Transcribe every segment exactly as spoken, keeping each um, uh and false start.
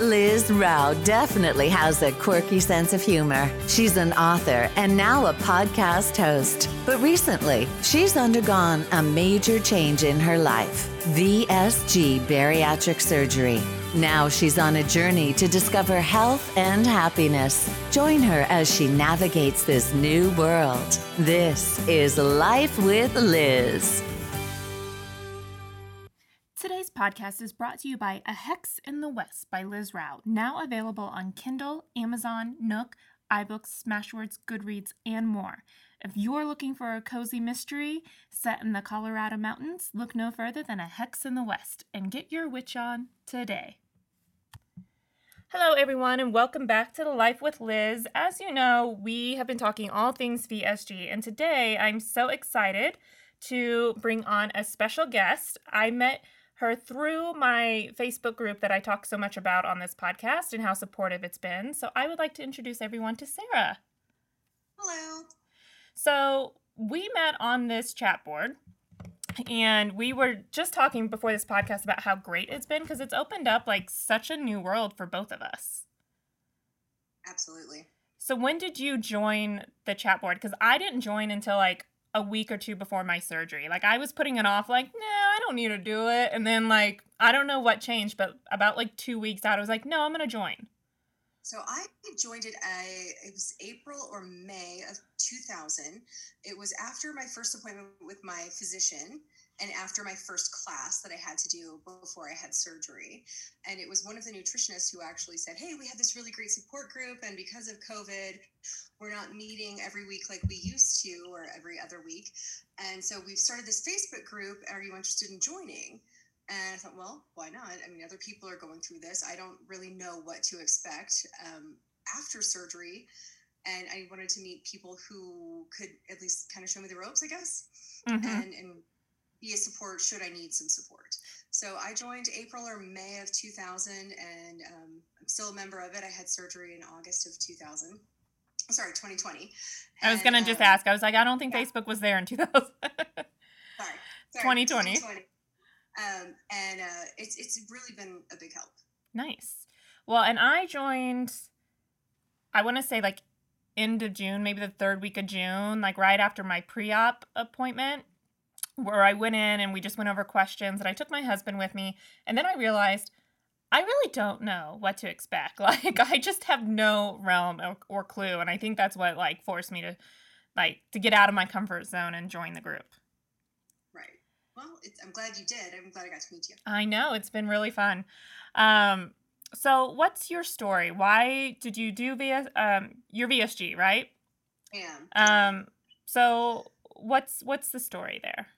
Liz Rao definitely has a quirky sense of humor. She's an author and now a podcast host. But recently, she's undergone a major change in her life, V S G bariatric surgery. Now she's on a journey to discover health and happiness. Join her as she navigates this new world. This is Life with Liz. Today's podcast is brought to you by A Hex in the West by Liz Rao, now available on Kindle, Amazon, Nook, iBooks, Smashwords, Goodreads, and more. If you're looking for a cozy mystery set in the Colorado mountains, look no further than A Hex in the West and get your witch on today. Hello everyone and welcome back to Life with Liz. As you know, we have been talking all things V S G, and today I'm so excited to bring on a special guest. I met her through my Facebook group that I talk so much about on this podcast and how supportive it's been. So I would like to introduce everyone to Sarah. Hello. So we met on this chat board, and we were just talking before this podcast about how great it's been because it's opened up like such a new world for both of us. Absolutely. So when did you join the chat board? Because I didn't join until like a week or two before my surgery. Like I was putting it off like, no, I don't need to do it. And then like, I don't know what changed, but about like two weeks out, I was like, no, I'm going to join. So I joined it, uh, it was April or May of two thousand. It was after my first appointment with my physician and after my first class that I had to do before I had surgery. And it was one of the nutritionists who actually said, hey, we have this really great support group, and because of COVID, we're not meeting every week like we used to, or every other week. And so we've started this Facebook group. Are you interested in joining? And I thought, well, why not? I mean, other people are going through this. I don't really know what to expect um, after surgery. And I wanted to meet people who could at least kind of show me the ropes, I guess, mm-hmm. and, and be a support should I need some support. So I joined April or May of two thousand, and um, I'm still a member of it. I had surgery in August of two thousand. Sorry, twenty twenty. I was going to um, just ask. I was like, I don't think yeah. Facebook was there in two thousand. Sorry. Sorry. twenty twenty. twenty twenty. Um, and uh, it's it's really been a big help. Nice. Well, and I joined, I want to say like end of June, maybe the third week of June, like right after my pre-op appointment, where I went in and we just went over questions, and I took my husband with me. And then I realized I really don't know what to expect. Like I just have no realm or, or clue. And I think that's what like forced me to like to get out of my comfort zone and join the group. Well, it's, I'm glad you did. I'm glad I got to meet you. I know. It's been really fun. Um, so what's your story? Why did you do V S, um, your V S G, right? Yeah. Um, so what's what's the story there?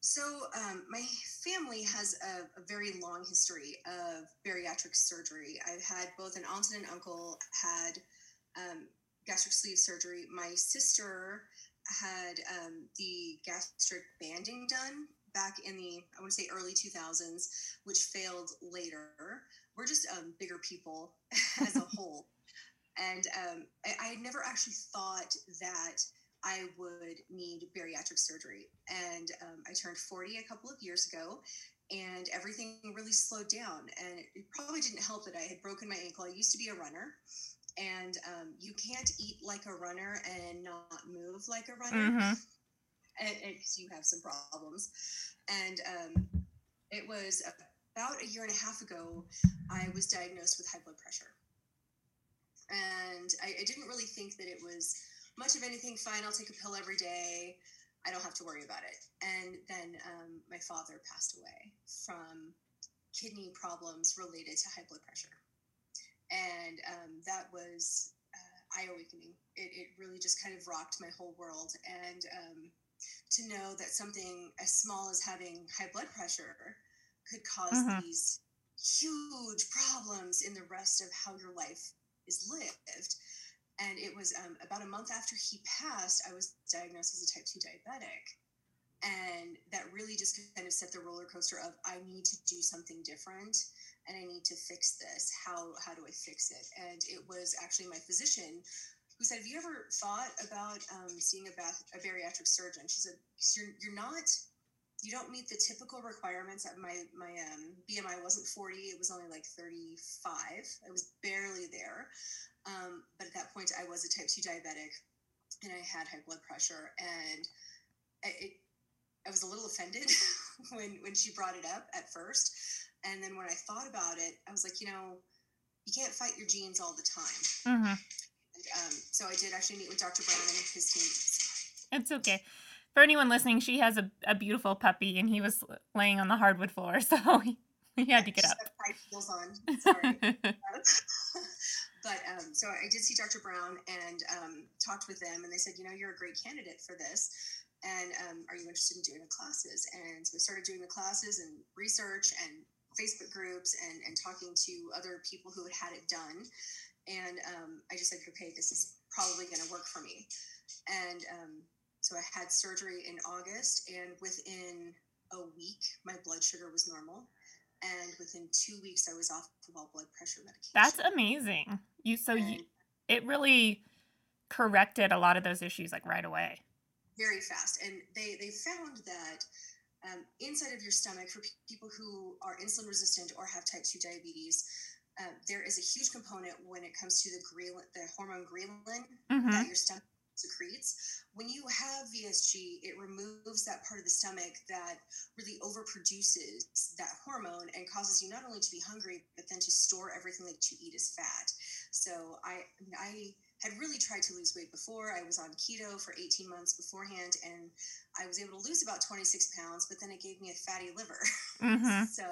So um, my family has a, a very long history of bariatric surgery. I've had both an aunt and an uncle had um, gastric sleeve surgery. My sister had um, the gastric banding done back in the, I want to say early two thousands, which failed later. We're just um, bigger people as a whole. And um, I, I had never actually thought that I would need bariatric surgery. And um, I turned forty a couple of years ago, and everything really slowed down. And it probably didn't help that I had broken my ankle. I used to be a runner. And um, you can't eat like a runner and not move like a runner. Mm-hmm. And, and you have some problems. And um, it was about a year and a half ago, I was diagnosed with high blood pressure. And I, I didn't really think that it was much of anything. Fine, I'll take a pill every day. I don't have to worry about it. And then um, my father passed away from kidney problems related to high blood pressure. And um, that was uh, eye-awakening. It, it really just kind of rocked my whole world. And um, to know that something as small as having high blood pressure could cause uh-huh. these huge problems in the rest of how your life is lived. And it was um, about a month after he passed, I was diagnosed as a type two diabetic. And that really just kind of set the roller coaster of, I need to do something different. And I need to fix this. How how do I fix it? And it was actually my physician who said, have you ever thought about um, seeing a, bath, a bariatric surgeon? She said, you're, you're not you don't meet the typical requirements. My my um, B M I wasn't forty. It was only like thirty-five. I was barely there. Um, but at that point, I was a type two diabetic, and I had high blood pressure. And it, I was a little offended when, when she brought it up at first. And then when I thought about it, I was like, you know, you can't fight your genes all the time. Mm-hmm. And, um, so I did actually meet with Doctor Brown and his team. It's okay. For anyone listening, she has a, a beautiful puppy, and he was laying on the hardwood floor, so he, he had to get up. She had high heels on. Sorry. But um, so I did see Doctor Brown and um, talked with them, and they said, you know, you're a great candidate for this, and um, are you interested in doing the classes? And so we started doing the classes and research and Facebook groups and, and talking to other people who had had it done. And um, I just said, okay, this is probably going to work for me. And um, so I had surgery in August, and within a week, my blood sugar was normal. And within two weeks, I was off of all blood pressure medication. That's amazing. You So and, you, it really corrected a lot of those issues like right away. Very fast. And they, they found that um, inside of your stomach, for pe- people who are insulin resistant or have type two diabetes, uh, there is a huge component when it comes to the ghrelin, the hormone ghrelin mm-hmm. that your stomach secretes. When you have V S G, it removes that part of the stomach that really overproduces that hormone and causes you not only to be hungry, but then to store everything that you eat as fat. So I, I had really tried to lose weight before. I was on keto for eighteen months beforehand, and I was able to lose about twenty-six pounds, but then it gave me a fatty liver. Mm-hmm. So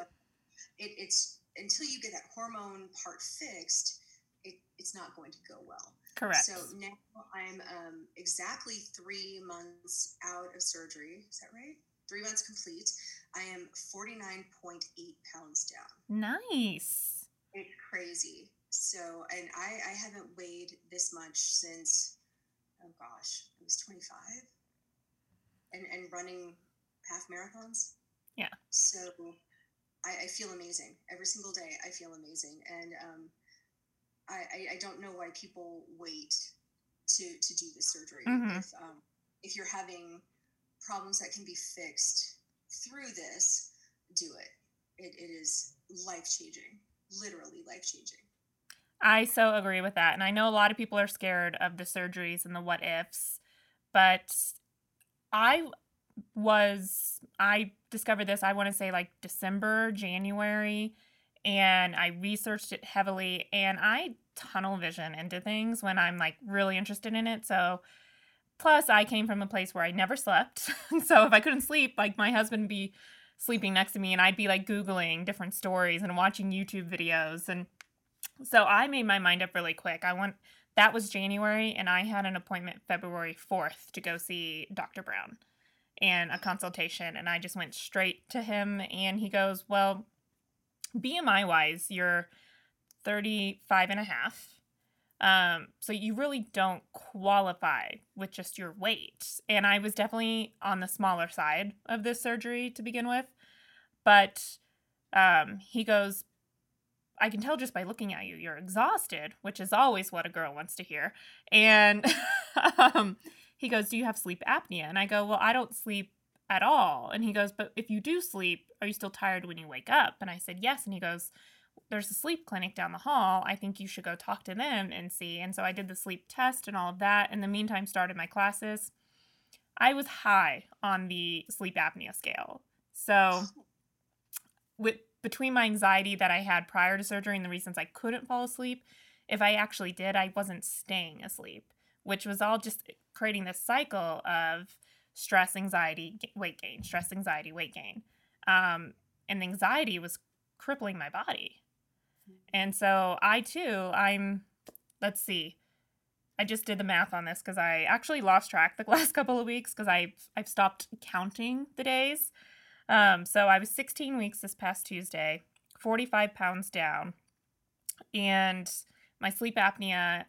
it, it's until you get that hormone part fixed, it, it's not going to go well. Correct. So now I'm um, exactly three months out of surgery. Is that right? Three months complete. I am forty-nine point eight pounds down. Nice. It's crazy. So, and I, I haven't weighed this much since, oh gosh, I was twenty-five and, and running half marathons. Yeah. So I, I feel amazing. Every single day I feel amazing. And, um, I, I don't know why people wait to to do the surgery. Mm-hmm. If, um, if you're having problems that can be fixed through this, do it. It, it is life-changing, literally life-changing. I so agree with that. And I know a lot of people are scared of the surgeries and the what-ifs, but I was, I discovered this, I want to say like December, January, and I researched it heavily, and I tunnel vision into things when I'm like really interested in it. So plus I came from a place where I never slept. So if I couldn't sleep, like my husband would be sleeping next to me and I'd be like Googling different stories and watching YouTube videos. And so I made my mind up really quick. I want, that was January, and I had an appointment February fourth to go see Doctor Brown and a consultation. And I just went straight to him, and he goes, well, B M I wise, you're thirty-five and a half. Um, so you really don't qualify with just your weight. And I was definitely on the smaller side of this surgery to begin with. But um, he goes, I can tell just by looking at you, you're exhausted, which is always what a girl wants to hear. And um, he goes, do you have sleep apnea? And I go, well, I don't sleep at all. And he goes, but if you do sleep, are you still tired when you wake up? And I said, yes. And he goes, there's a sleep clinic down the hall. I think you should go talk to them and see. And so I did the sleep test and all of that. In the meantime, started my classes. I was high on the sleep apnea scale. So with between my anxiety that I had prior to surgery and the reasons I couldn't fall asleep, if I actually did, I wasn't staying asleep, which was all just creating this cycle of stress, anxiety, weight gain, stress, anxiety, weight gain. Um, and anxiety was crippling my body. And so I too, I'm, let's see, I just did the math on this because I actually lost track the last couple of weeks because I've, I've stopped counting the days. Um, so I was sixteen weeks this past Tuesday, forty-five pounds down, and my sleep apnea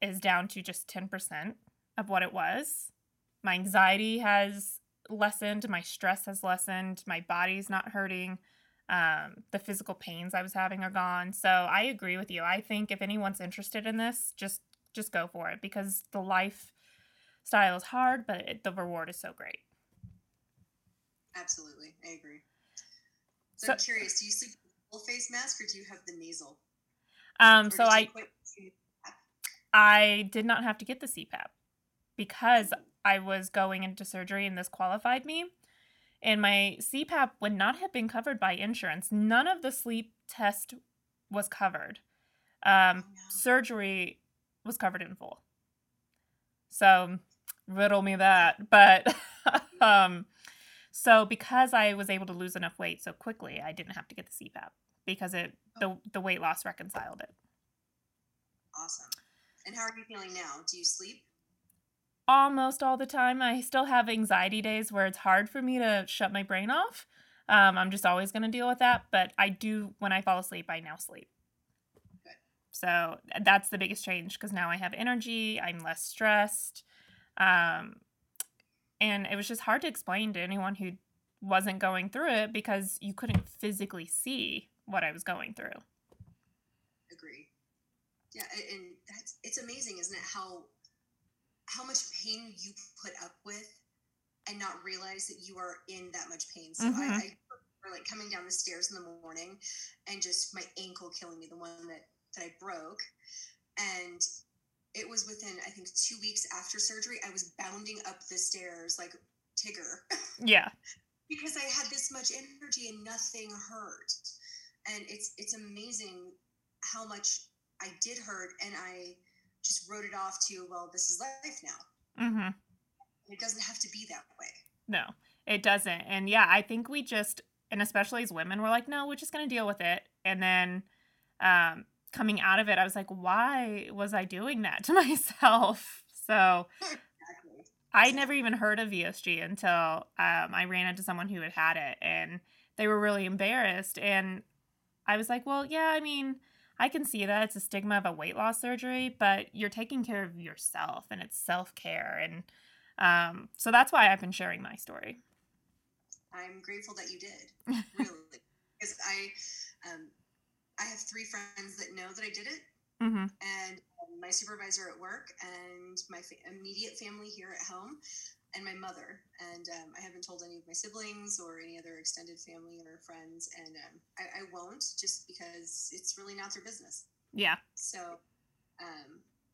is down to just ten percent of what it was. My anxiety has lessened. My stress has lessened. My body's not hurting. Um, the physical pains I was having are gone. So I agree with you. I think if anyone's interested in this, just just go for it, because the lifestyle is hard, but it, the reward is so great. Absolutely. I agree. So, so I'm curious, do you sleep with a full face mask or do you have the nasal? Um, so I, I did not have to get the C PAP because I was going into surgery and this qualified me. And my C PAP would not have been covered by insurance. None of the sleep test was covered. Um, yeah. Surgery was covered in full. So riddle me that. But um, so because I was able to lose enough weight so quickly, I didn't have to get the C PAP because it the, the weight loss reconciled it. Awesome. And how are you feeling now? Do you sleep? Almost all the time. I still have anxiety days where it's hard for me to shut my brain off. Um, I'm just always going to deal with that. But I do, when I fall asleep, I now sleep. Good. So that's the biggest change because now I have energy. I'm less stressed. Um, and it was just hard to explain to anyone who wasn't going through it because you couldn't physically see what I was going through. Agree. Yeah. And that's, it's amazing, isn't it? How... how much pain you put up with and not realize that you are in that much pain. So mm-hmm. I, I remember like coming down the stairs in the morning and just my ankle killing me, the one that, that I broke. And it was within, I think two weeks after surgery, I was bounding up the stairs like Tigger. Yeah. Because I had this much energy and nothing hurt. And it's, it's amazing how much I did hurt. And I just wrote it off to, well, this is life now. Mm-hmm. It doesn't have to be that way. No, it doesn't. And yeah, I think we just, and especially as women, we're like, no, we're just going to deal with it. And then um, coming out of it, I was like, why was I doing that to myself? So exactly. Exactly. I never even heard of V S G until um, I ran into someone who had had it and they were really embarrassed. And I was like, well, yeah, I mean, I can see that it's a stigma of a weight loss surgery, but you're taking care of yourself and it's self-care. And um, so that's why I've been sharing my story. I'm grateful that you did, really. Because I, um, I have three friends that know that I did it. Mm-hmm. And um, my supervisor at work and my fa- immediate family here at home and my mother. And um, I haven't told any of my siblings or any other extended family or friends. And um, I, I won't just because it's really not their business. Yeah. So, um,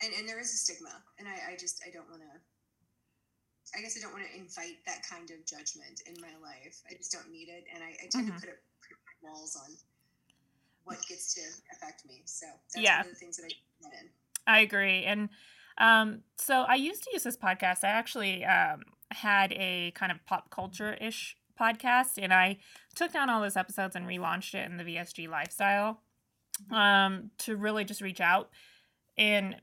and, and there is a stigma and I, I just, I don't want to, I guess I don't want to invite that kind of judgment in my life. I just don't need it. And I, I tend mm-hmm. to put up walls on what gets to affect me. So that's yeah. one of the things that I in. I agree. And Um, so I used to use this podcast. I actually um, had a kind of pop culture-ish podcast, and I took down all those episodes and relaunched it in the V S G lifestyle um, to really just reach out and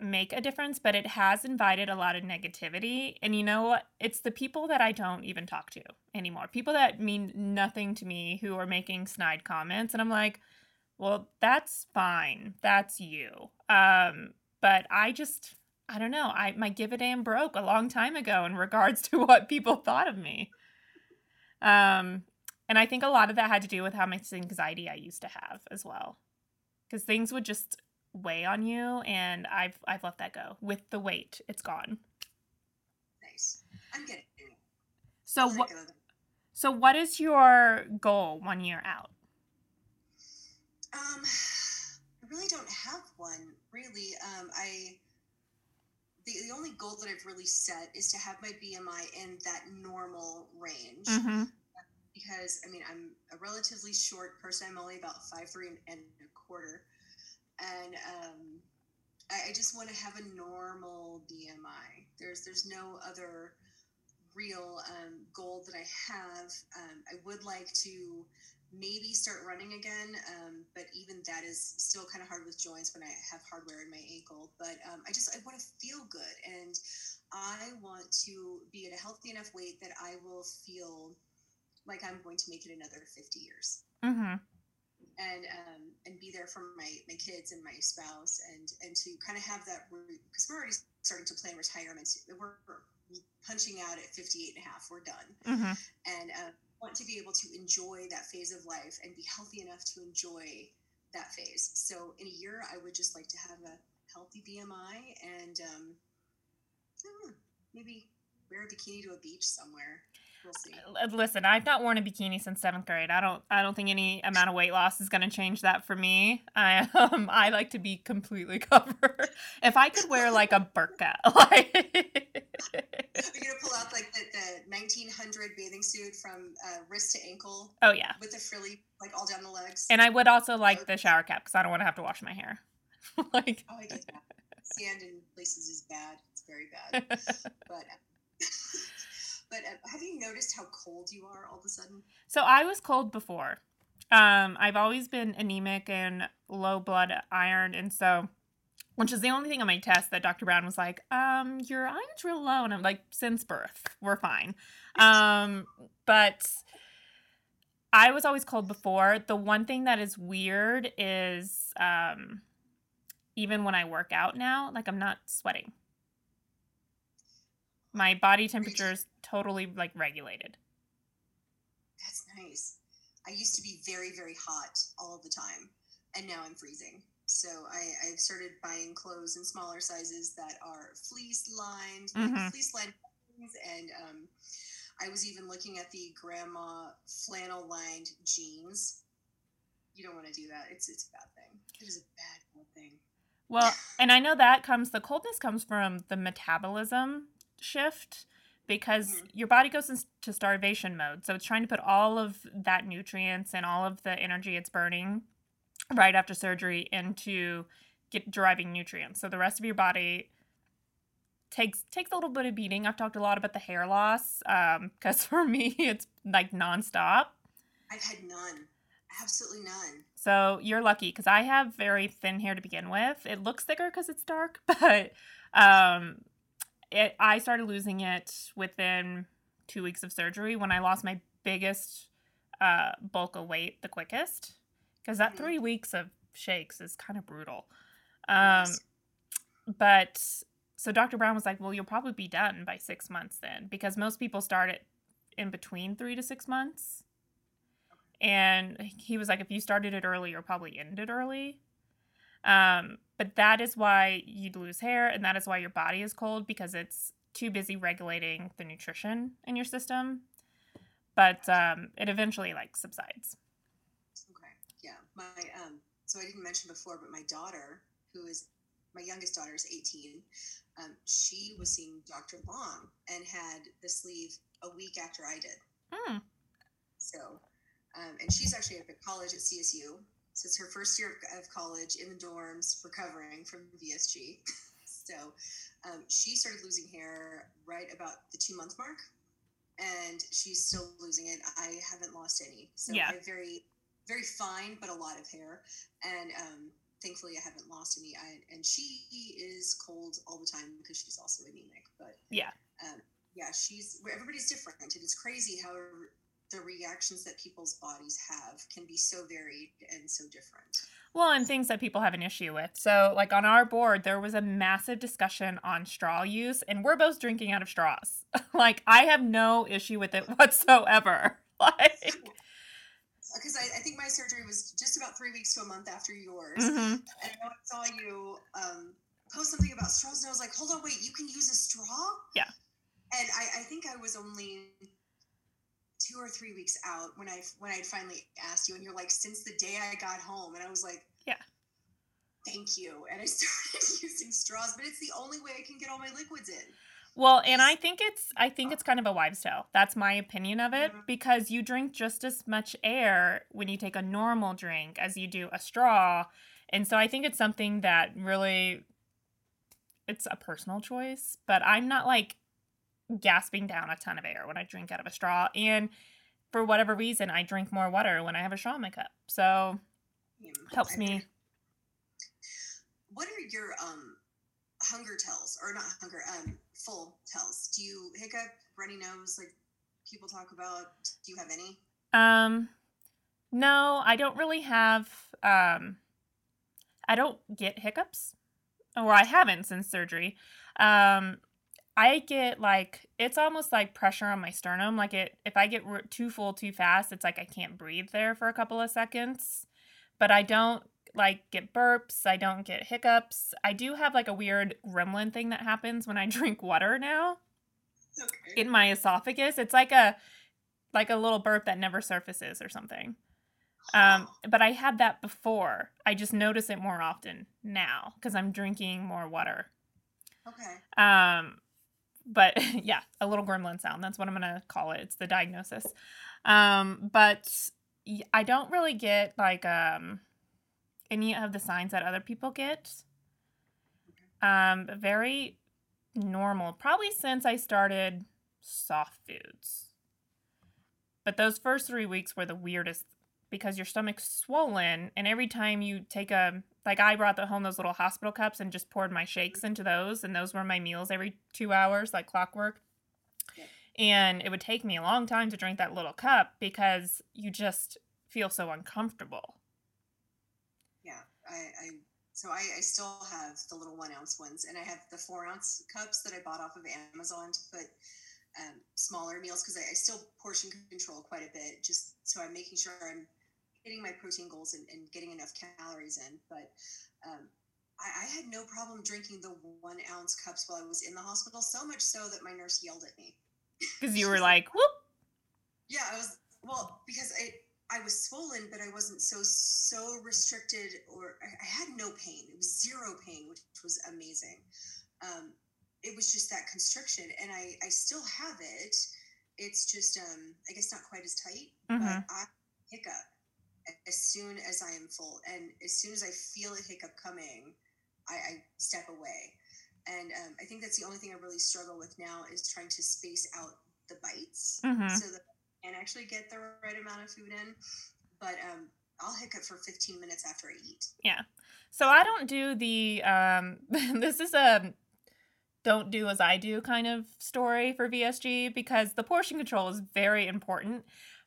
make a difference. But it has invited a lot of negativity. And you know what? It's the people that I don't even talk to anymore, people that mean nothing to me who are making snide comments. And I'm like, well, that's fine. That's you. Um But I just, I don't know, I my give a damn broke a long time ago in regards to what people thought of me. Um, and I think a lot of that had to do with how much anxiety I used to have as well. Because things would just weigh on you, and I've I've let that go. With the weight, it's gone. Nice. I'm getting it. So what, so what is your goal one year out? Um... I really don't have one, really. Um, I the, the only goal that I've really set is to have my B M I in that normal range. Mm-hmm. Because, I mean, I'm a relatively short person. I'm only about five three and, and a quarter. And um, I, I just want to have a normal B M I. There's, there's no other real um, goal that I have. Um, I would like to maybe start running again, um, but even that is still kind of hard with joints when I have hardware in my ankle. But um, I just, I want to feel good, and I want to be at a healthy enough weight that I will feel like I'm going to make it another fifty years. Mm-hmm. And um, and be there for my, my kids and my spouse, and, and to kind of have that, because we're already starting to plan retirement. We're punching out at fifty-eight and a half. We're done. Mm-hmm. And um, want to be able to enjoy that phase of life and be healthy enough to enjoy that phase. So in a year, I would just like to have a healthy B M I and um, I don't know, maybe wear a bikini to a beach somewhere. We'll see. Listen, I've not worn a bikini since seventh grade. I don't. I don't think any amount of weight loss is going to change that for me. I um. I like to be completely covered. If I could wear like a burqa, like. We're gonna pull out like the, the nineteen hundred bathing suit from uh, wrist to ankle. Oh yeah. With the frilly like all down the legs. And I would also like oh. the shower cap because I don't want to have to wash my hair. Like. Oh, I get that. Sand in places is bad. It's very bad. But. But have you noticed how cold you are all of a sudden? So I was cold before. Um, I've always been anemic and low blood iron. And so, which is the only thing on my test that Doctor Brown was like, um, your iron's real low. And I'm like, since birth, we're fine. Um, but I was always cold before. The one thing that is weird is um, even when I work out now, like I'm not sweating. My body temperature is totally like regulated. That's nice. I used to be very, very hot all the time, and now I'm freezing. So I, I've started buying clothes in smaller sizes that are fleece lined, mm-hmm. like fleece lined jeans, and um, I was even looking at the grandma flannel lined jeans. You don't want to do that. It's it's a bad thing. It is a bad thing. Well, and I know that comes the coldness comes from the metabolism shift because mm-hmm. your body goes into starvation mode. So it's trying to put all of that nutrients and all of the energy it's burning right after surgery into get deriving nutrients. So the rest of your body takes takes a little bit of beating. I've talked a lot about the hair loss um because for me it's like nonstop. I've had none. Absolutely none. So you're lucky because I have very thin hair to begin with. It looks thicker because it's dark, but um It, I started losing it within two weeks of surgery when I lost my biggest uh, bulk of weight the quickest because that three weeks of shakes is kind of brutal. Um, but so Doctor Brown was like, well, you'll probably be done by six months then because most people start it in between three to six months. And he was like, if you started it early, you'll probably end it early. Um, but that is why you'd lose hair and that is why your body is cold because it's too busy regulating the nutrition in your system. But, um, it eventually like subsides. Okay. Yeah. My, um, so I didn't mention before, but my daughter who is my youngest daughter is eighteen. Um, she was seeing Doctor Long and had the sleeve a week after I did. Hmm. So, um, and she's actually up at college at C S U. So it's her first year of college in the dorms, recovering from V S G. So um, she started losing hair right about the two month mark, and she's still losing it. I haven't lost any. So yeah. I have very, very fine, but a lot of hair. And um, thankfully, I haven't lost any. I, and she is cold all the time because she's also anemic. But yeah, um, yeah, she's everybody's different, and it's crazy how. The reactions that people's bodies have can be so varied and so different. Well, and things that people have an issue with. So like on our board, there was a massive discussion on straw use and we're both drinking out of straws. Like I have no issue with it whatsoever. Like, because I, I think my surgery was just about three weeks to a month after yours. Mm-hmm. And I saw you um, post something about straws and I was like, hold on, wait, you can use a straw? Yeah. And I, I think I was only two or three weeks out when I, when I finally asked you and you're like, since the day I got home. And I was like, yeah, thank you. And I started using straws, but it's the only way I can get all my liquids in. Well, and I think it's, I think it's kind of a wives' tale. That's my opinion of it because you drink just as much air when you take a normal drink as you do a straw. And so I think it's something that really it's a personal choice, but I'm not like, gasping down a ton of air when I drink out of a straw. And for whatever reason, I drink more water when I have a straw in my cup. So it helps me. What are your um hunger tells or not hunger, um full tells? Do you hiccup, runny nose, like people talk about? Do you have any? Um, no, I don't really have, um, I don't get hiccups or I haven't since surgery. Um, I get like, it's almost like pressure on my sternum. Like it, if I get too full too fast, it's like I can't breathe there for a couple of seconds. But I don't like get burps. I don't get hiccups. I do have like a weird gremlin thing that happens when I drink water now. Okay. In my esophagus. It's like a like a little burp that never surfaces or something. Um, but I had that before. I just notice it more often now because I'm drinking more water. Okay. Um, but yeah, a little gremlin sound. That's what I'm going to call it. It's the diagnosis. Um, but I don't really get like um, any of the signs that other people get. Um, very normal, probably since I started soft foods. But those first three weeks were the weirdest because your stomach's swollen, and every time you take a, like I brought home those little hospital cups and just poured my shakes into those, and those were my meals every two hours, like clockwork. Yeah. And it would take me a long time to drink that little cup because you just feel so uncomfortable. Yeah, I, I so I, I still have the little one ounce ones, and I have the four ounce cups that I bought off of Amazon to put um, smaller meals because I, I still portion control quite a bit, just so I'm making sure I'm hitting my protein goals and, and getting enough calories in. But um, I, I had no problem drinking the one ounce cups while I was in the hospital, so much so that my nurse yelled at me. Because you were like, whoop. Yeah, I was, well, because I, I was swollen, but I wasn't so, so restricted, or I had no pain. It was zero pain, which was amazing. Um, it was just that constriction, and I, I still have it. It's just, um, I guess not quite as tight, mm-hmm. but I hiccup as soon as I am full. And as soon as I feel a hiccup coming, I, I step away. And um, I think that's the only thing I really struggle with now is trying to space out the bites mm-hmm. so that I can actually get the right amount of food in. But um, I'll hiccup for fifteen minutes after I eat. Yeah. So I don't do the, um, this is a don't do as I do kind of story for V S G because the portion control is very important.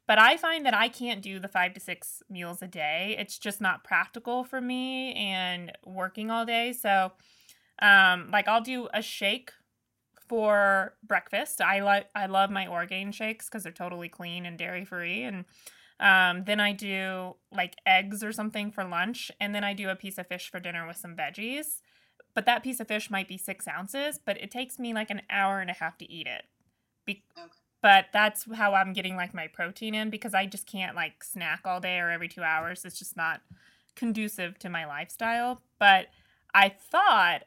But I find that I can't do the five to six meals a day. It's just not practical for me and working all day. So... Um, like I'll do a shake for breakfast. I like, I love my Orgain shakes cause they're totally clean and dairy free. And, um, then I do like eggs or something for lunch. And then I do a piece of fish for dinner with some veggies, but that piece of fish might be six ounces, but it takes me like an hour and a half to eat it. Be- okay. But that's how I'm getting like my protein in because I just can't like snack all day or every two hours. It's just not conducive to my lifestyle. But I thought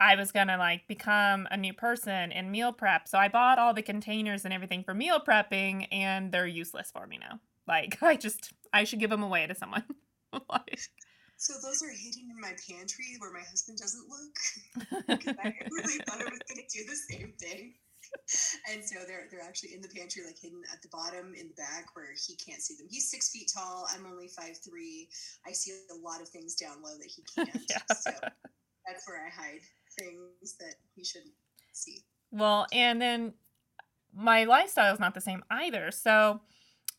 I was going to like become a new person in meal prep. So I bought all the containers and everything for meal prepping and they're useless for me now. Like I just, I should give them away to someone. Like, so those are hidden in my pantry where my husband doesn't look. Because I really thought I was going to do the same thing. And so they're, they're actually in the pantry, like hidden at the bottom in the back where he can't see them. He's six feet tall. I'm only five, three. I see a lot of things down low that he can't. Yeah. So that's where I hide things that you shouldn't see. Well, and then my lifestyle is not the same either. So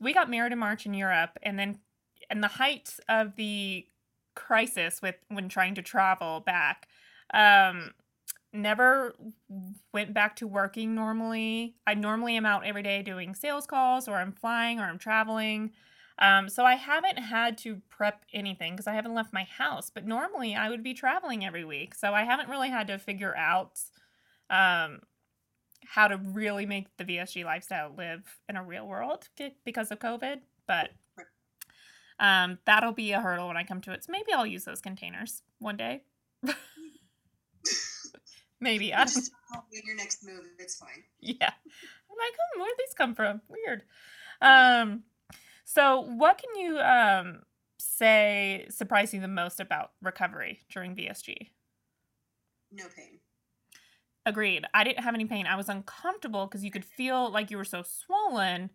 we got married in March in Europe, and then in the height of the crisis with when trying to travel back, um, never went back to working normally. I normally am out every day doing sales calls, or I'm flying, or I'm traveling. Um, so I haven't had to prep anything because I haven't left my house, but normally I would be traveling every week. So I haven't really had to figure out um, how to really make the V S G lifestyle live in a real world because of COVID, but um, that'll be a hurdle when I come to it. So maybe I'll use those containers one day. Maybe. I just don't know your next move. It's fine. Yeah. I'm like, hmm, where'd these come from? Weird. Um, So what can you um, say surprised you the most about recovery during V S G? No pain. Agreed. I didn't have any pain. I was uncomfortable because you could feel like you were so swollen,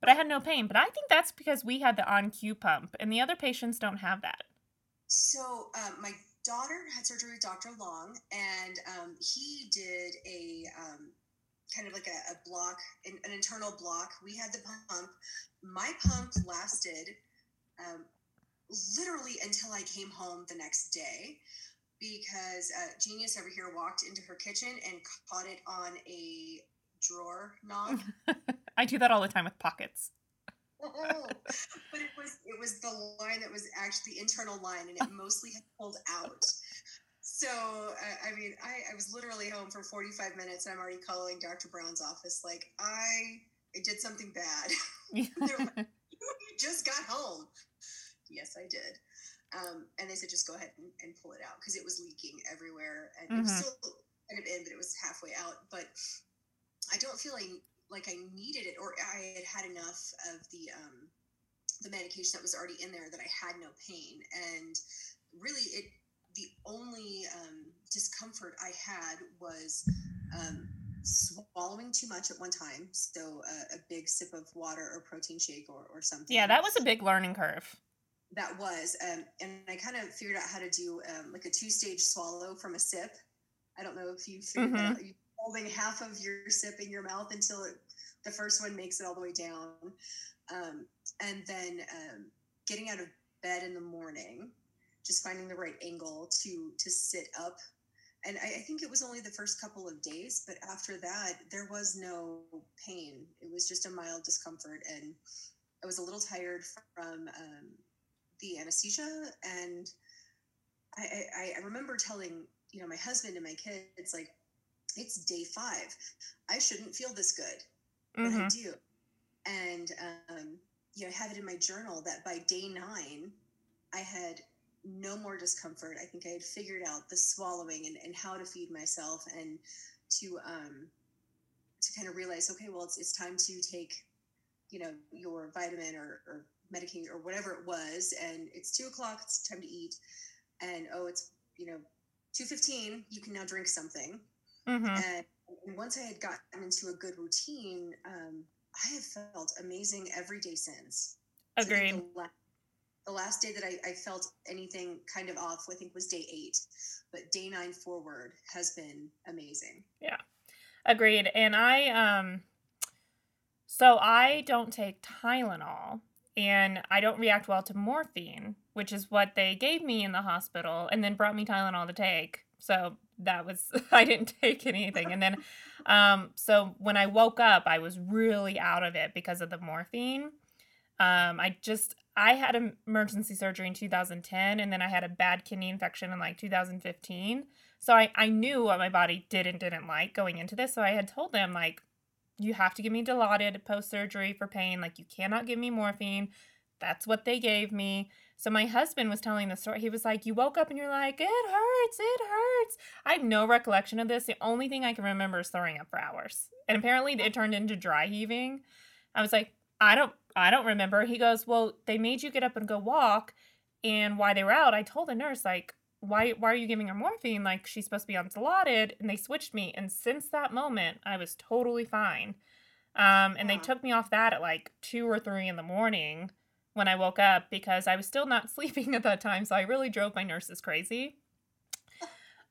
but I had no pain. But I think that's because we had the on-cue pump, and the other patients don't have that. So uh, my daughter had surgery with Doctor Long, and um, he did a um, kind of like a, a block, an, an internal block. We had the pump. My pump lasted um, literally until I came home the next day because uh, Genius over here walked into her kitchen and caught it on a drawer knob. I do that all the time with pockets. Oh, but it was it was the line that was actually the internal line, and it mostly had pulled out. So, I, I mean, I, I was literally home for forty-five minutes and I'm already calling Doctor Brown's office. Like, I, I did something bad. They're like, you just got home. Yes, I did. Um, and they said, just go ahead and, and pull it out, because it was leaking everywhere. And mm-hmm. it was still kind of in, but it was halfway out. But I don't feel like, like I needed it, or I had had enough of the um, the medication that was already in there that I had no pain. And really, it the only um, discomfort I had was um, swallowing too much at one time. So uh, a big sip of water or protein shake or, or something. Yeah, that was a big learning curve. That was. Um, and I kind of figured out how to do um, like a two-stage swallow from a sip. I don't know if you figured mm-hmm. out. You holding half of your sip in your mouth until it, the first one makes it all the way down. Um, and then um, getting out of bed in the morning, just finding the right angle to to sit up. And I, I think it was only the first couple of days, but after that, there was no pain. It was just a mild discomfort. And I was a little tired from um, the anesthesia. And I, I, I remember telling, you know, my husband and my kids, like, it's day five. I shouldn't feel this good, but mm-hmm. I do. And, um, you know, I have it in my journal that by day nine, I had no more discomfort. I think I had figured out the swallowing and, and how to feed myself, and to, um, to kind of realize, okay, well, it's, it's time to take, you know, your vitamin or, or medication or whatever it was. And it's two o'clock, it's time to eat. And, oh, it's, you know, two fifteen, you can now drink something. Mm-hmm. And once I had gotten into a good routine, um, I have felt amazing every day since. Agreed. So the, la- the last day that I, I felt anything kind of off, I think, was day eight. But day nine forward has been amazing. Yeah, agreed. And I, um, so I don't take Tylenol, and I don't react well to morphine, which is what they gave me in the hospital, and then brought me Tylenol to take. So that was, I didn't take anything. And then, um, so when I woke up, I was really out of it because of the morphine. Um, I just, I had emergency surgery in two thousand ten, and then I had a bad kidney infection in like two thousand fifteen. So I, I knew what my body did and didn't like going into this. So I had told them, like, you have to give me Dilaudid post-surgery for pain. Like, you cannot give me morphine. That's what they gave me. So my husband was telling the story. He was like, you woke up and you're like, it hurts, it hurts. I have no recollection of this. The only thing I can remember is throwing up for hours. And apparently it turned into dry heaving. I was like, I don't I don't remember. He goes, well, they made you get up and go walk. And while they were out, I told the nurse, like, why why are you giving her morphine? Like, she's supposed to be on Dilaudid. And they switched me. And since that moment, I was totally fine. Um, and they took me off that at like two or three in the morning when I woke up, because I was still not sleeping at that time. So I really drove my nurses crazy.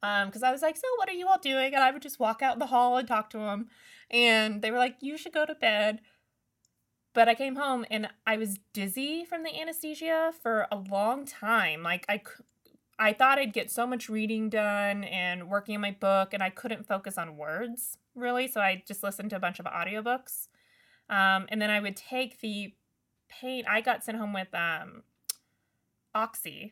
Um, cause I was like, so what are you all doing? And I would just walk out the hall and talk to them. And they were like, you should go to bed. But I came home and I was dizzy from the anesthesia for a long time. Like I, I thought I'd get so much reading done and working on my book, and I couldn't focus on words really. So I just listened to a bunch of audiobooks. Um, and then I would take the pain. I got sent home with um, Oxy,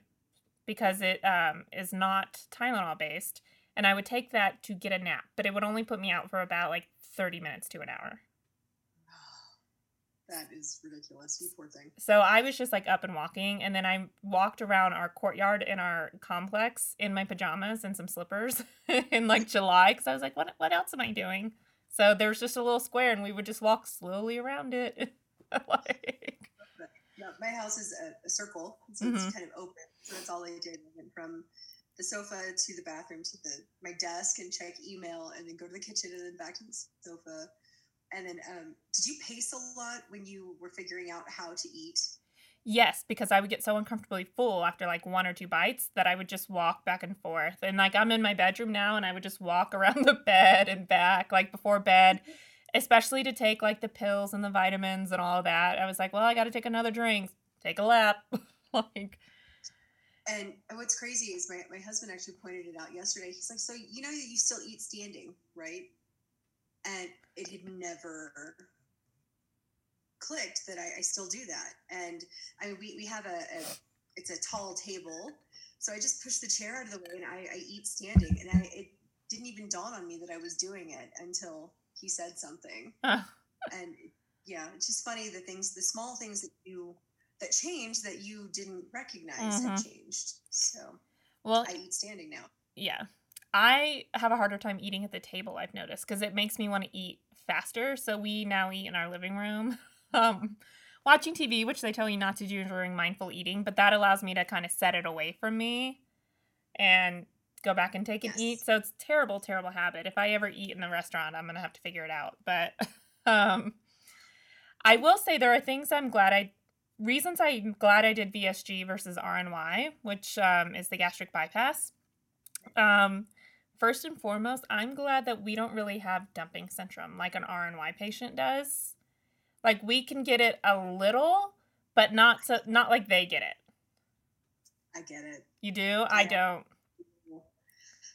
because it um, is not Tylenol based. And I would take that to get a nap, but it would only put me out for about like thirty minutes to an hour. That is ridiculous. You poor thing. So I was just like up and walking. And then I walked around our courtyard in our complex in my pajamas and some slippers in like July. Cause I was like, what, what else am I doing? So there was just a little square, and we would just walk slowly around it. Like, yeah, my house is a, a circle, so mm-hmm. it's kind of open. So that's all I did. I went from the sofa to the bathroom to the my desk and check email, and then go to the kitchen, and then back to the sofa. And then, um, did you pace a lot when you were figuring out how to eat? Yes, because I would get so uncomfortably full after like one or two bites that I would just walk back and forth. And like I'm in my bedroom now, and I would just walk around the bed and back, like before bed. Especially to take like the pills and the vitamins and all that. I was like, well, I got to take another drink, take a lap. Like, and what's crazy is my, my husband actually pointed it out yesterday. He's like, so, you know, you still eat standing, right? And it had never clicked that I, I still do that. And I mean, we, we have a, a, it's a tall table So I just pushed the chair out of the way and I, I eat standing. And I, it didn't even dawn on me that I was doing it until he said something. Oh. And yeah, it's just funny, the things, the small things that you, that changed that you didn't recognize mm-hmm. had changed. So well, I eat standing now. Yeah. I have a harder time eating at the table, I've noticed, because it makes me want to eat faster. So we now eat in our living room, um, watching T V, which they tell you not to do during mindful eating, but that allows me to kind of set it away from me and go back and take yes. and eat. So it's a terrible, terrible habit. If I ever eat in the restaurant, I'm going to have to figure it out. But um, I will say there are things I'm glad I – reasons I'm glad I did V S G versus R N Y, which um, is the gastric bypass. Um First and foremost, I'm glad that we don't really have dumping syndrome like an R N Y patient does. Like, we can get it a little, but not so not like they get it. I get it. You do? Yeah. I don't.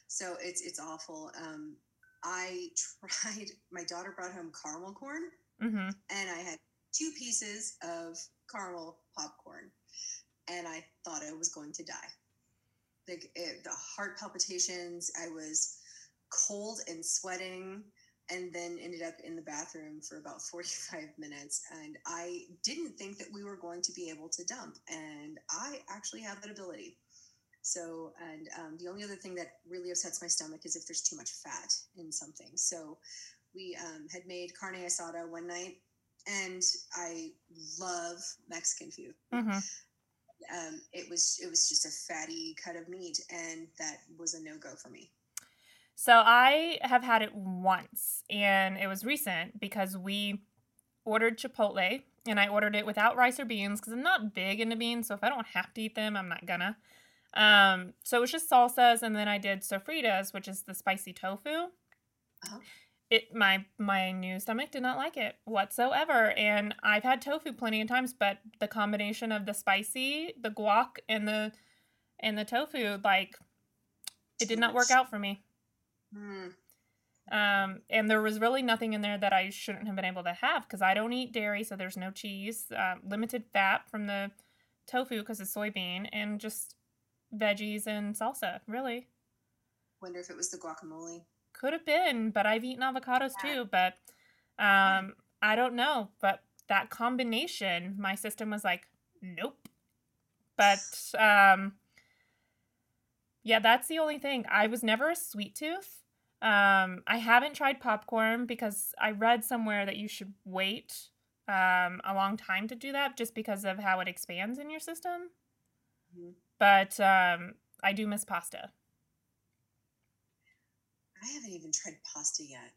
So it's it's awful. Um, I tried, my daughter brought home caramel corn, mm-hmm. and I had two pieces of caramel popcorn, and I thought I was going to die. Like it, the heart palpitations, I was cold and sweating, and then ended up in the bathroom for about forty-five minutes. And I didn't think that we were going to be able to dump, and I actually have that ability. So, and um, the only other thing that really upsets my stomach is if there's too much fat in something. So we um, had made carne asada one night, and I love Mexican food. Mm-hmm. Um, it was it was just a fatty cut of meat, and that was a no-go for me. So I have had it once, and it was recent because we ordered Chipotle, and I ordered it without rice or beans because I'm not big into beans, so if I don't have to eat them, I'm not gonna. Um, so it was just salsas, and then I did sofritas, which is the spicy tofu. Uh-huh. It my my new stomach did not like it whatsoever, and I've had tofu plenty of times, but the combination of the spicy, the guac, and the and the tofu, like, it did not work out for me. Mm. Um, and there was really nothing in there that I shouldn't have been able to have because I don't eat dairy, so there's no cheese, uh, limited fat from the tofu because it's soybean, and just veggies and salsa. Really. Wonder if it was the guacamole. Could have been, but I've eaten avocados too, but um, I don't know. But that combination, my system was like, nope. But um, yeah, that's the only thing. I was never a sweet tooth. Um, I haven't tried popcorn because I read somewhere that you should wait um, a long time to do that just because of how it expands in your system. Mm-hmm. But um, I do miss pasta. I haven't even tried pasta yet.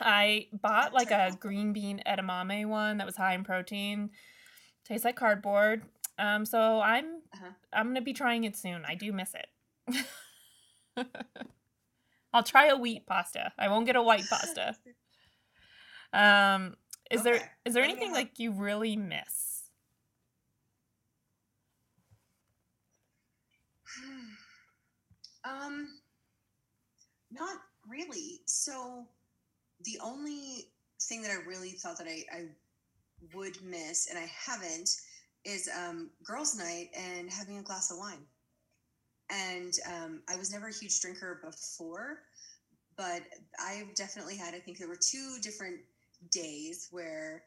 I bought like a pasta. green bean edamame one that was high in protein. Tastes like cardboard. Um, so I'm uh-huh. I'm gonna be trying it soon. I do miss it. I'll try a wheat pasta. I won't get a white pasta. Um, is okay. there is there anything like you really miss? um. Not really. So the only thing that I really thought that I, I would miss, and I haven't, is um, girls' night and having a glass of wine. And um, I was never a huge drinker before, but I've definitely had, I think there were two different days where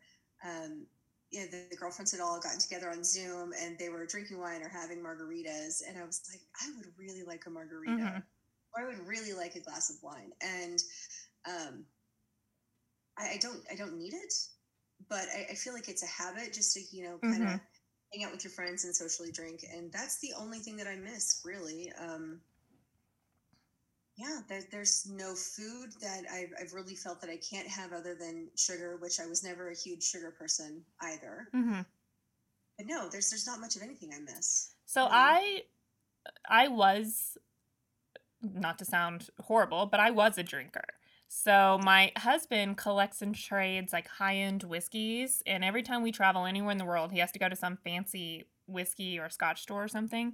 um, you know, the, the girlfriends had all gotten together on Zoom and they were drinking wine or having margaritas. And I was like, I would really like a margarita. Mm-hmm. I would really like a glass of wine, and um, I, I don't, I don't need it, but I, I feel like it's a habit just to, you know, kind of mm-hmm. hang out with your friends and socially drink. And that's the only thing that I miss, really. Um, yeah, there, there's no food that I've, I've really felt that I can't have other than sugar, which I was never a huge sugar person either. Mm-hmm. But no, there's, there's not much of anything I miss. So um, I, I was. Not to sound horrible, but I was a drinker. So my husband collects and trades like high-end whiskeys, and every time we travel anywhere in the world, he has to go to some fancy whiskey or scotch store or something.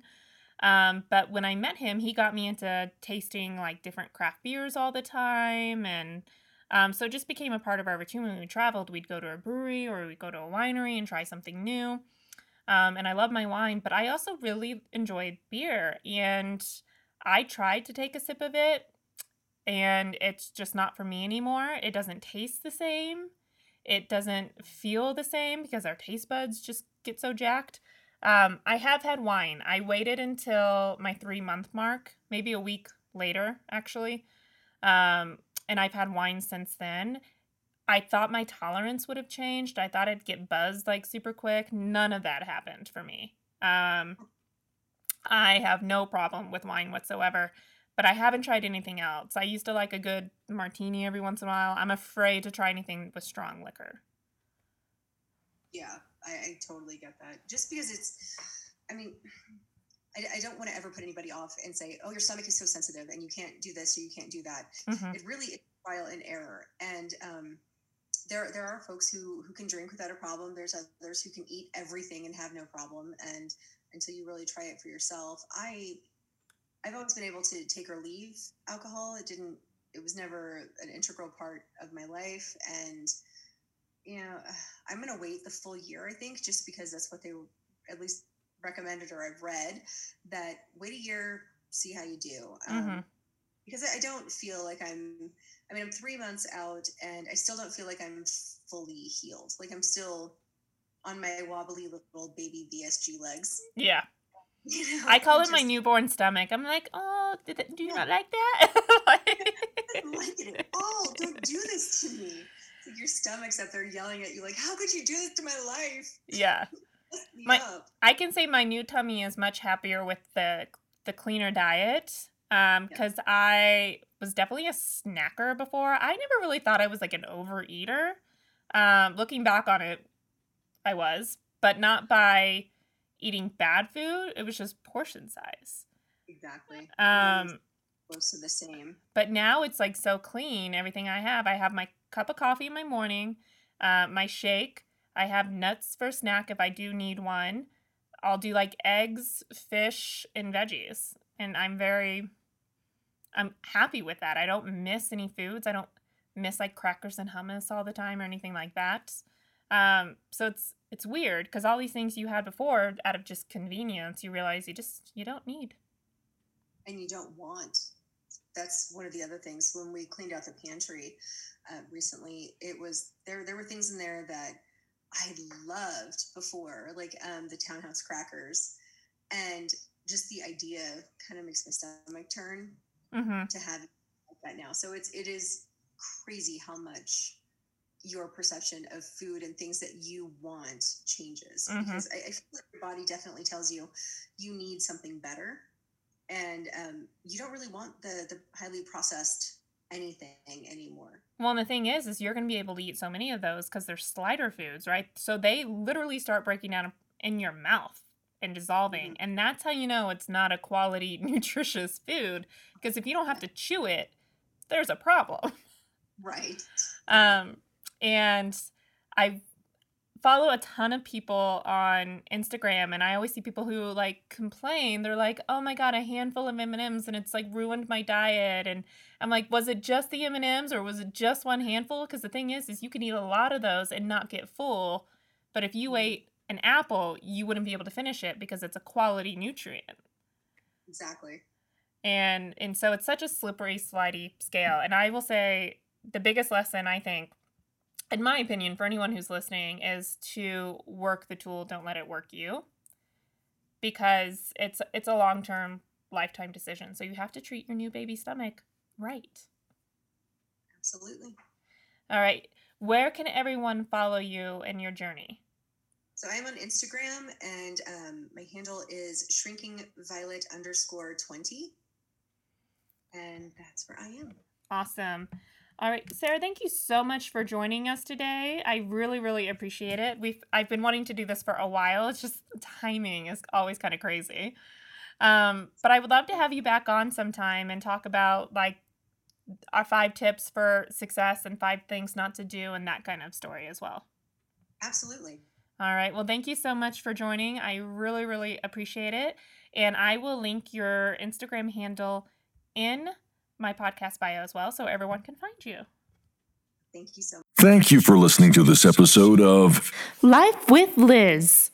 Um, but when I met him, he got me into tasting like different craft beers all the time, and um, so it just became a part of our routine. When we traveled, we'd go to a brewery or we'd go to a winery and try something new. Um, and I love my wine, but I also really enjoyed beer. And I tried to take a sip of it, and it's just not for me anymore. It doesn't taste the same. It doesn't feel the same because our taste buds just get so jacked. Um, I have had wine. I waited until my three-month mark, maybe a week later, actually. Um, and I've had wine since then. I thought my tolerance would have changed. I thought I'd get buzzed like super quick. None of that happened for me. Um, I have no problem with wine whatsoever, but I haven't tried anything else. I used to like a good martini every once in a while. I'm afraid to try anything with strong liquor. Yeah, I, I totally get that. Just because it's, I mean, I, I don't want to ever put anybody off and say, oh, your stomach is so sensitive and you can't do this or you can't do that. Mm-hmm. It really is trial and error. And, um, There there are folks who, who can drink without a problem. There's others who can eat everything and have no problem. And until you really try it for yourself, I, I've always been able to take or leave alcohol. It didn't, it was never an integral part of my life. And, you know, I'm going to wait the full year, I think, just because that's what they were at least recommended, or I've read that wait a year, see how you do. Mm-hmm. Um, because I don't feel like I'm, I mean, I'm three months out and I still don't feel like I'm fully healed. Like I'm still on my wobbly little baby V S G legs. Yeah. You know, I call it just my newborn stomach. I'm like, oh, did that, do you yeah. not like that? like... I don't like it at all. Don't do this to me. It's like your stomach's up there yelling at you like, how could you do this to my life? Yeah. my, I can say my new tummy is much happier with the the cleaner diet. Um, because yeah. I was definitely a snacker before. I never really thought I was like an overeater. Um, looking back on it, I was, but not by eating bad food. It was just portion size. Exactly. Um, close to the same. But now it's like so clean. Everything I have, I have my cup of coffee in my morning, uh, my shake. I have nuts for a snack if I do need one. I'll do like eggs, fish, and veggies, and I'm very. I'm happy with that. I don't miss any foods. I don't miss like crackers and hummus all the time or anything like that. Um, so it's it's weird because all these things you had before out of just convenience, you realize you just, you don't need. And you don't want. That's one of the other things. When we cleaned out the pantry uh, recently, it was, there there were things in there that I loved before, like um, the Townhouse crackers. And just the idea kind of makes my stomach turn. Mm-hmm. To have that now. So it's, it is crazy how much your perception of food and things that you want changes. Mm-hmm. Because I, I feel like your body definitely tells you, you need something better. And um, you don't really want the, the highly processed anything anymore. Well, and the thing is, is you're going to be able to eat so many of those because they're slider foods, right? So they literally start breaking down in your mouth and dissolving. Mm-hmm. And that's how you know it's not a quality, nutritious food, because if you don't have to chew it, there's a problem. Right. Um, and I follow a ton of people on Instagram, and I always see people who like complain. They're like, oh my God, a handful of M and M's and it's like ruined my diet. And I'm like, was it just the M and M's or was it just one handful? Because the thing is, is you can eat a lot of those and not get full. But if you mm-hmm. ate an apple, you wouldn't be able to finish it because it's a quality nutrient. Exactly. And and so it's such a slippery, slidey scale. And I will say the biggest lesson, I think, in my opinion, for anyone who's listening, is to work the tool, don't let it work you. Because it's it's a long-term, lifetime decision. So you have to treat your new baby stomach right. Absolutely. All right. Where can everyone follow you in your journey? So I'm on Instagram, and um, my handle is shrinkingviolet underscore twenty, and that's where I am. Awesome. All right, Sarah, thank you so much for joining us today. I really, really appreciate it. We've I've been wanting to do this for a while. It's just timing is always kind of crazy. Um, but I would love to have you back on sometime and talk about like our five tips for success and five things not to do and that kind of story as well. Absolutely. All right. Well, thank you so much for joining. I really, really appreciate it. And I will link your Instagram handle in my podcast bio as well, so everyone can find you. Thank you so much. Thank you for listening to this episode of Life with Liz.